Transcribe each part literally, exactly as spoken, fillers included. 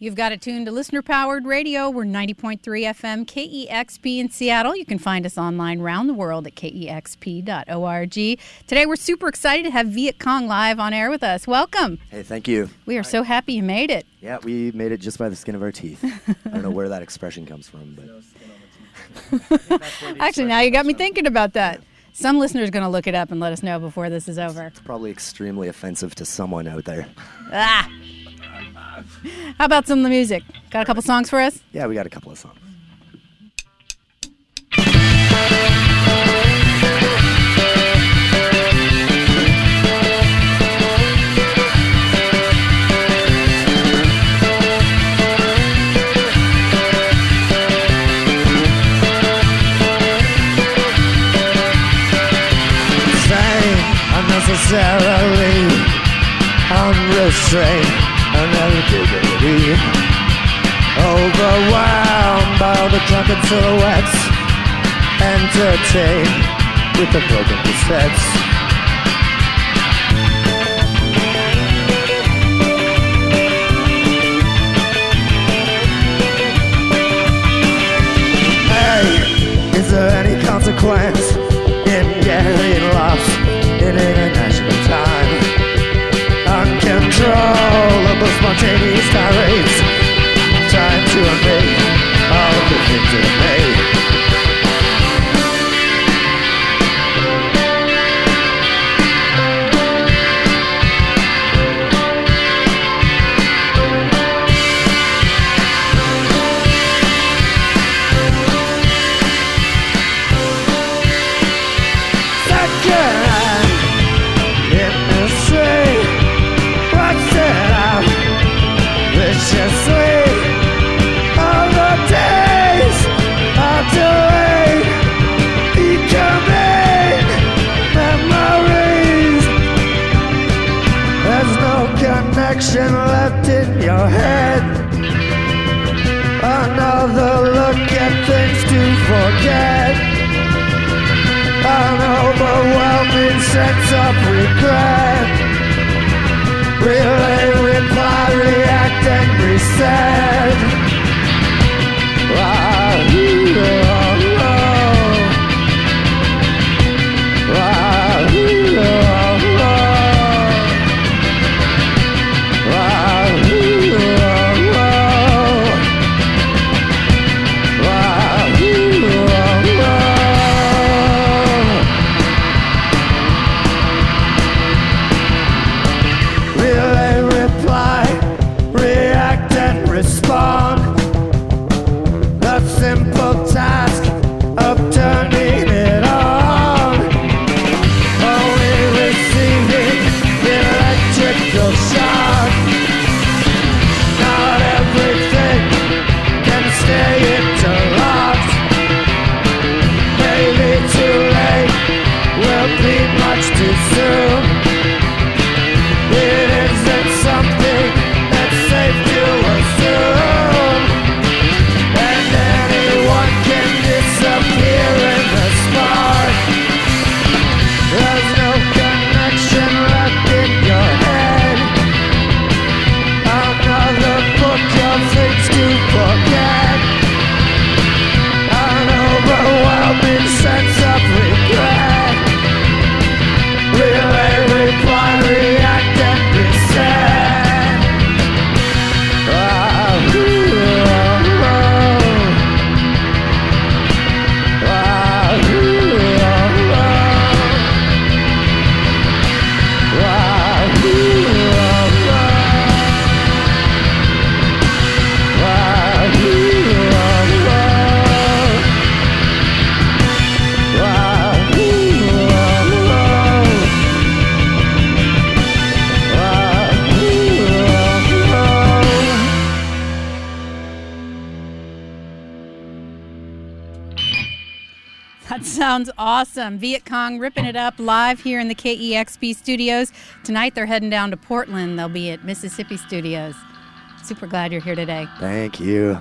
You've got it tuned to listener-powered radio. We're ninety point three F M K E X P in Seattle. You can find us online around the world at K E X P dot org. Today, we're super excited to have Viet Cong live on air with us. Welcome. Hey, thank you. We are Hi. so happy you made it. Yeah, we made it just by the skin of our teeth. I don't know where that expression comes from, but actually, now you got me thinking about that. Some listeners are going to look it up and let us know before this is over. It's probably extremely offensive to someone out there. Ah. How about some of the music? Got a couple songs for us? Yeah, we got a couple of songs. Insane, unnecessarily unrestrained, another dignity, overwhelmed by the drunken silhouettes, entertained with the broken cassettes. Hey, is there any consequence in getting lost in international time? Uncontrollable spontaneous tirades, trying to invade all the things it made. Left in your head, another look at things to forget, an overwhelming sense of regret. Relay, reply, react, and reset. Wahoo. Sounds awesome. Viet Cong ripping it up live here in the K E X P studios. Tonight they're heading down to Portland. They'll be at Mississippi Studios. Super glad you're here today. Thank you.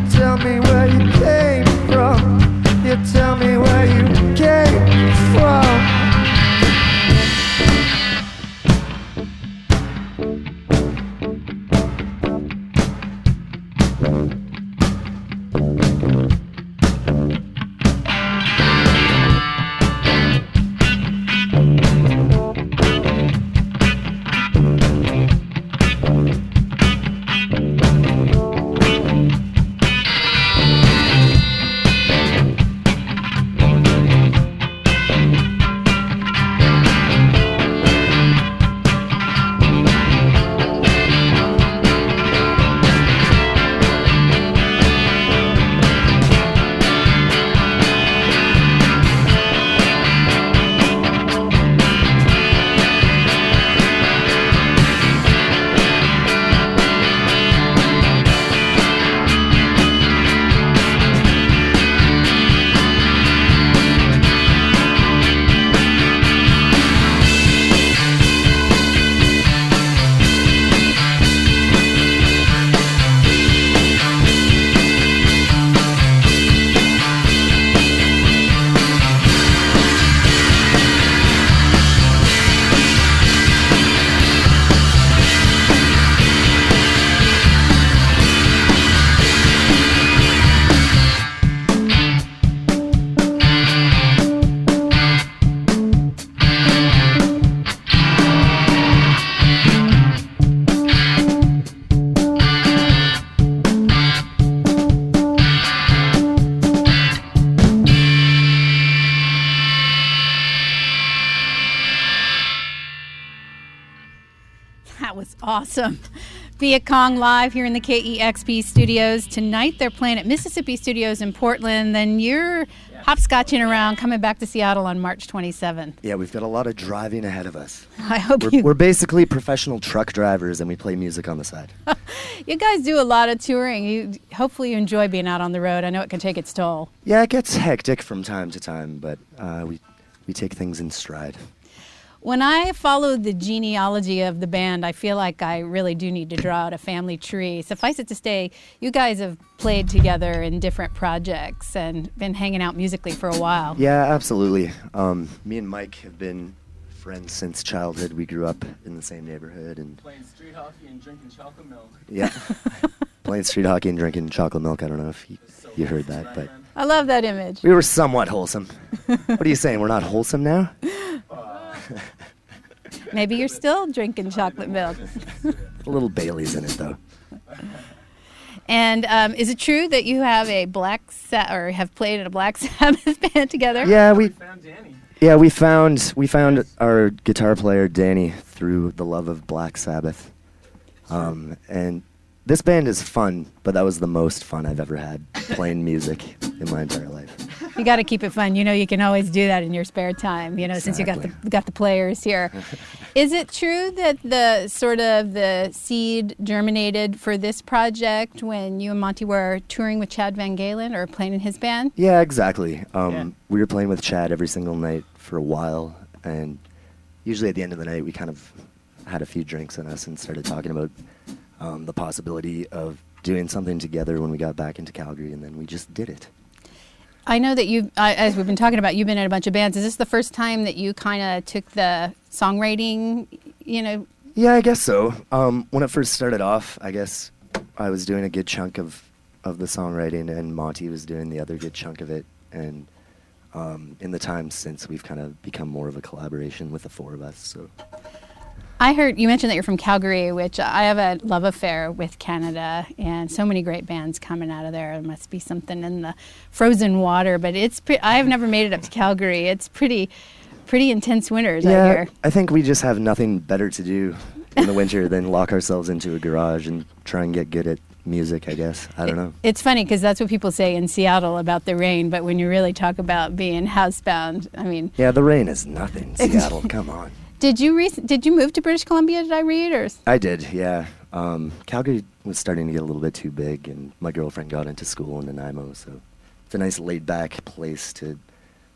You tell me where you came from. You tell me where you came from. Awesome. Viet Cong live here in the K E X P studios. Tonight they're playing at Mississippi Studios in Portland. Then you're hopscotching around, coming back to Seattle on March twenty-seventh. Yeah, we've got a lot of driving ahead of us. I hope we're, you... we're basically professional truck drivers, and we play music on the side. You guys do a lot of touring. You hopefully you enjoy being out on the road. I know it can take its toll. Yeah, it gets hectic from time to time, but uh, we we take things in stride. When I follow the genealogy of the band, I feel like I really do need to draw out a family tree. Suffice it to say, you guys have played together in different projects and been hanging out musically for a while. Yeah, absolutely. Um, me and Mike have been friends since childhood. We grew up in the same neighborhood. And playing street hockey and drinking chocolate milk. Yeah, playing street hockey and drinking chocolate milk. I don't know if you, so you heard that, but I love that image. We were somewhat wholesome. What are you saying? We're not wholesome now? Maybe you're still drinking chocolate milk. A little Bailey's in it, though. And um, is it true that you have a Black Sa- or have played in a Black Sabbath band together? Yeah, we, we found Danny. Yeah, we found we found our guitar player Danny through the love of Black Sabbath. Um, and this band is fun, but that was the most fun I've ever had playing music in my entire life. You got to keep it fun. You know, you can always do that in your spare time, you know, exactly. Since you got the got the players here. Is it true that the sort of the seed germinated for this project when you and Monty were touring with Chad Van Gaalen or playing in his band? Yeah, exactly. Um, yeah. We were playing with Chad every single night for a while, and usually at the end of the night we kind of had a few drinks in us and started talking about um, the possibility of doing something together when we got back into Calgary, and then we just did it. I know that you, uh, as we've been talking about, you've been in a bunch of bands. Is this the first time that you kind of took the songwriting, you know? Yeah, I guess so. Um, when it first started off, I guess I was doing a good chunk of, of the songwriting, and Monty was doing the other good chunk of it. And um, in the time since, we've kind of become more of a collaboration with the four of us. So. I heard you mentioned that you're from Calgary, which I have a love affair with Canada, and so many great bands coming out of there. There must be something in the frozen water, but it's pre- I have never made it up to Calgary. It's pretty, pretty intense winters out yeah, here. I think we just have nothing better to do in the winter than lock ourselves into a garage and try and get good at music, I guess. I don't know. It's funny because that's what people say in Seattle about the rain, but when you really talk about being housebound, I mean... Yeah, the rain is nothing. Seattle, come on. Did you rec- did you move to British Columbia, did I read? Or? I did, yeah. Um, Calgary was starting to get a little bit too big, and my girlfriend got into school in Nanaimo, so it's a nice laid-back place to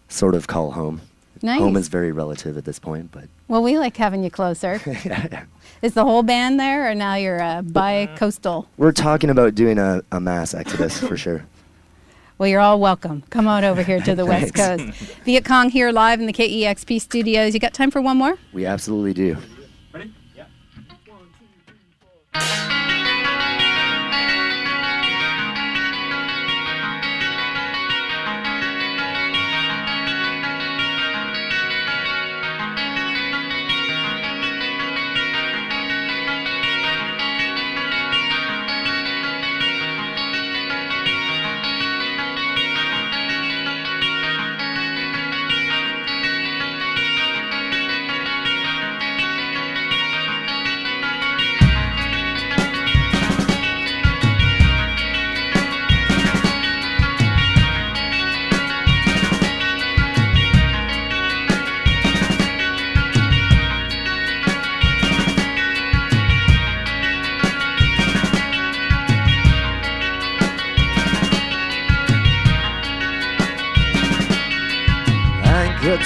sort of call home. Nice. Home is very relative at this point, but. Well, we like having you closer. Yeah. Is the whole band there, or now you're uh, bi-coastal? We're talking about doing a, a mass exodus for sure. Well, you're all welcome. Come on over here to the West Coast. Viet Cong here live in the K E X P studios. You got time for one more? We absolutely do. Ready? Yeah. One, two, three, four.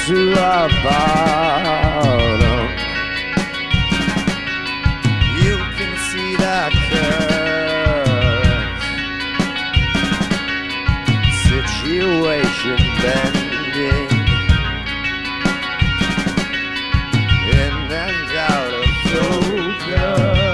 To a bottom, you can see the curve, situation bending in and out of focus.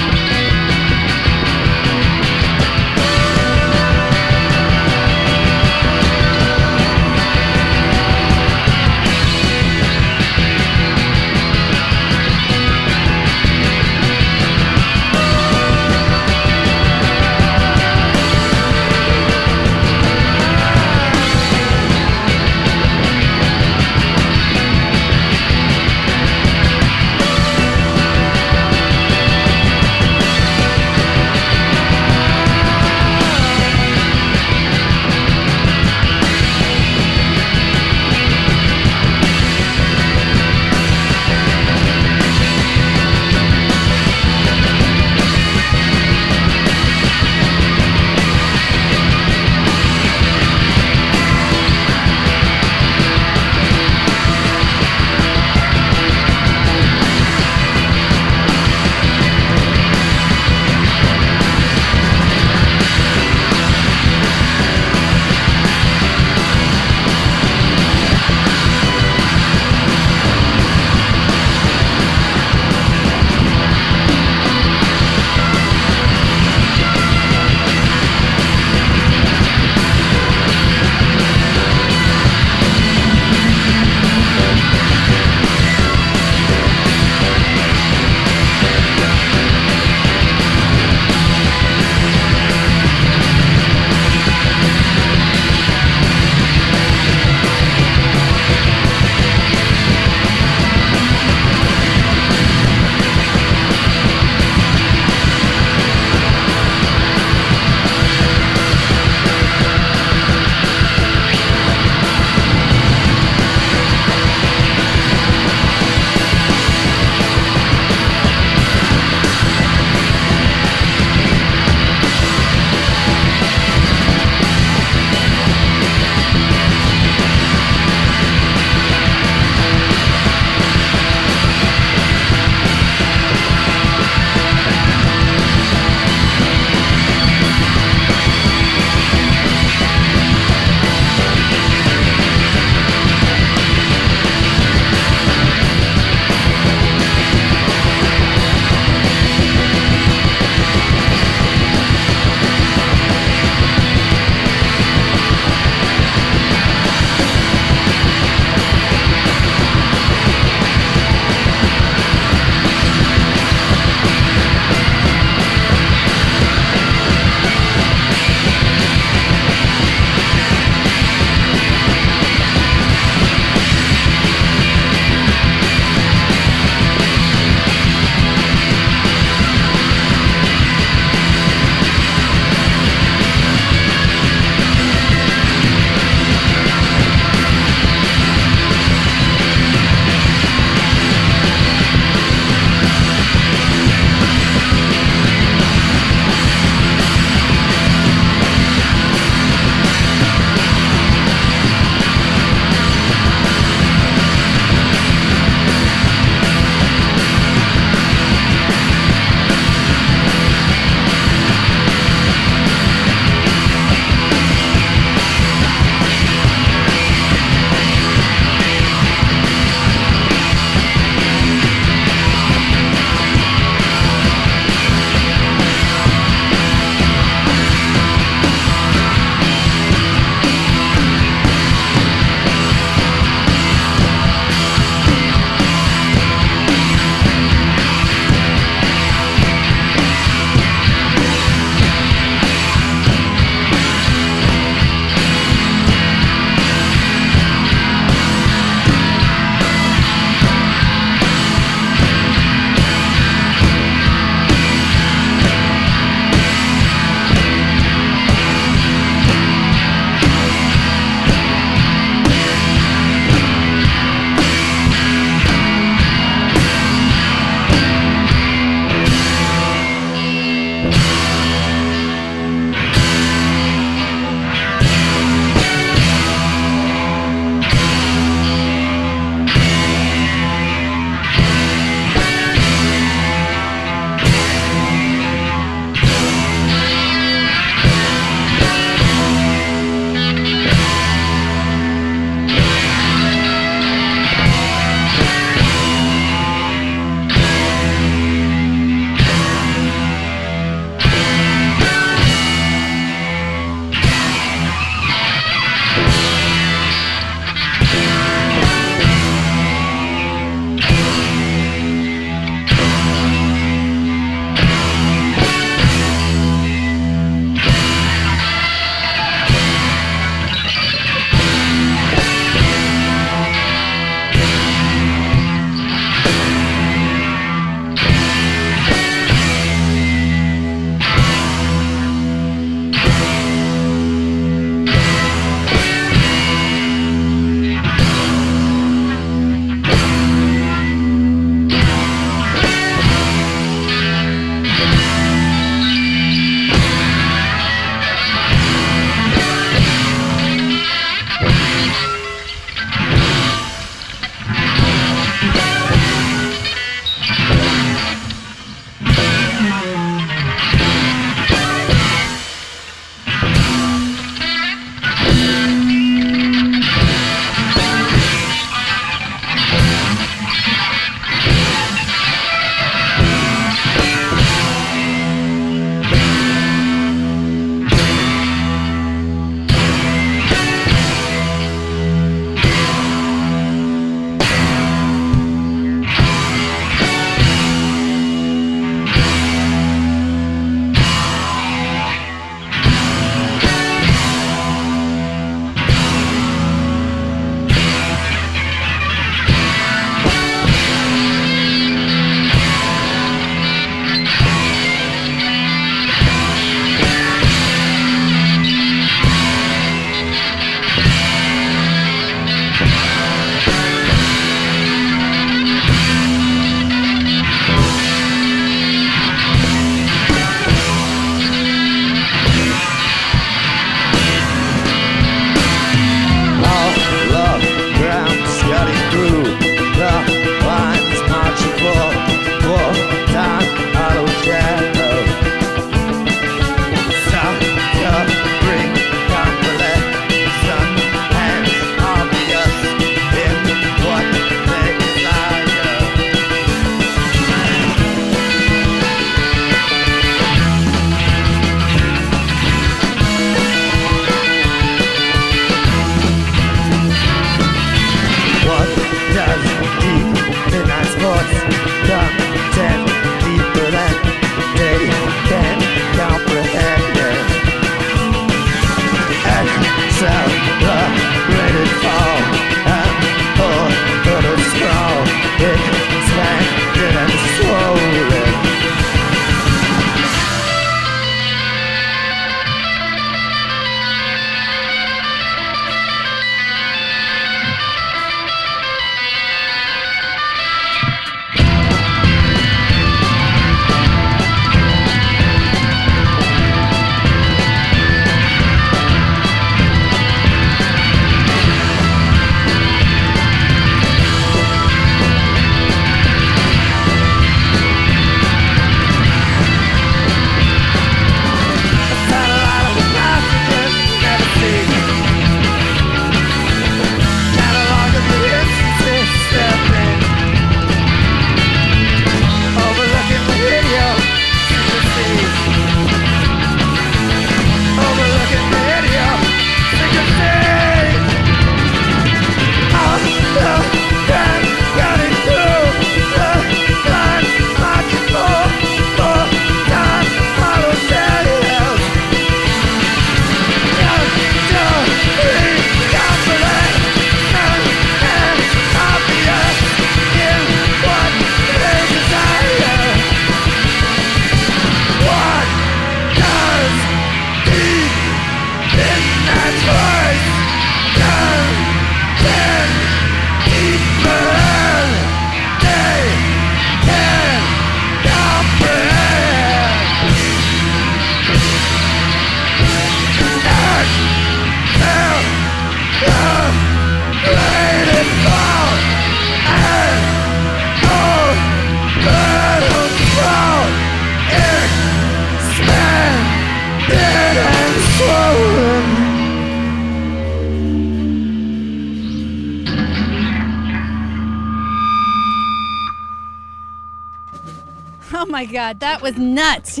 my God, that was nuts.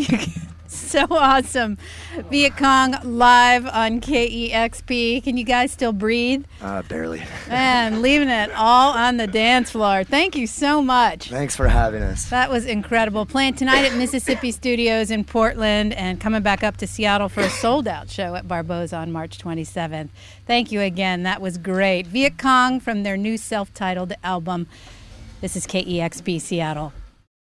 So awesome. Viet Cong live on K E X P. Can you guys still breathe? Uh, barely. Man, leaving it all on the dance floor. Thank you so much. Thanks for having us. That was incredible. Playing tonight at Mississippi Studios in Portland and coming back up to Seattle for a sold-out show at Barbeau's on March twenty-seventh. Thank you again. That was great. Viet Cong from their new self-titled album. This is K E X P Seattle.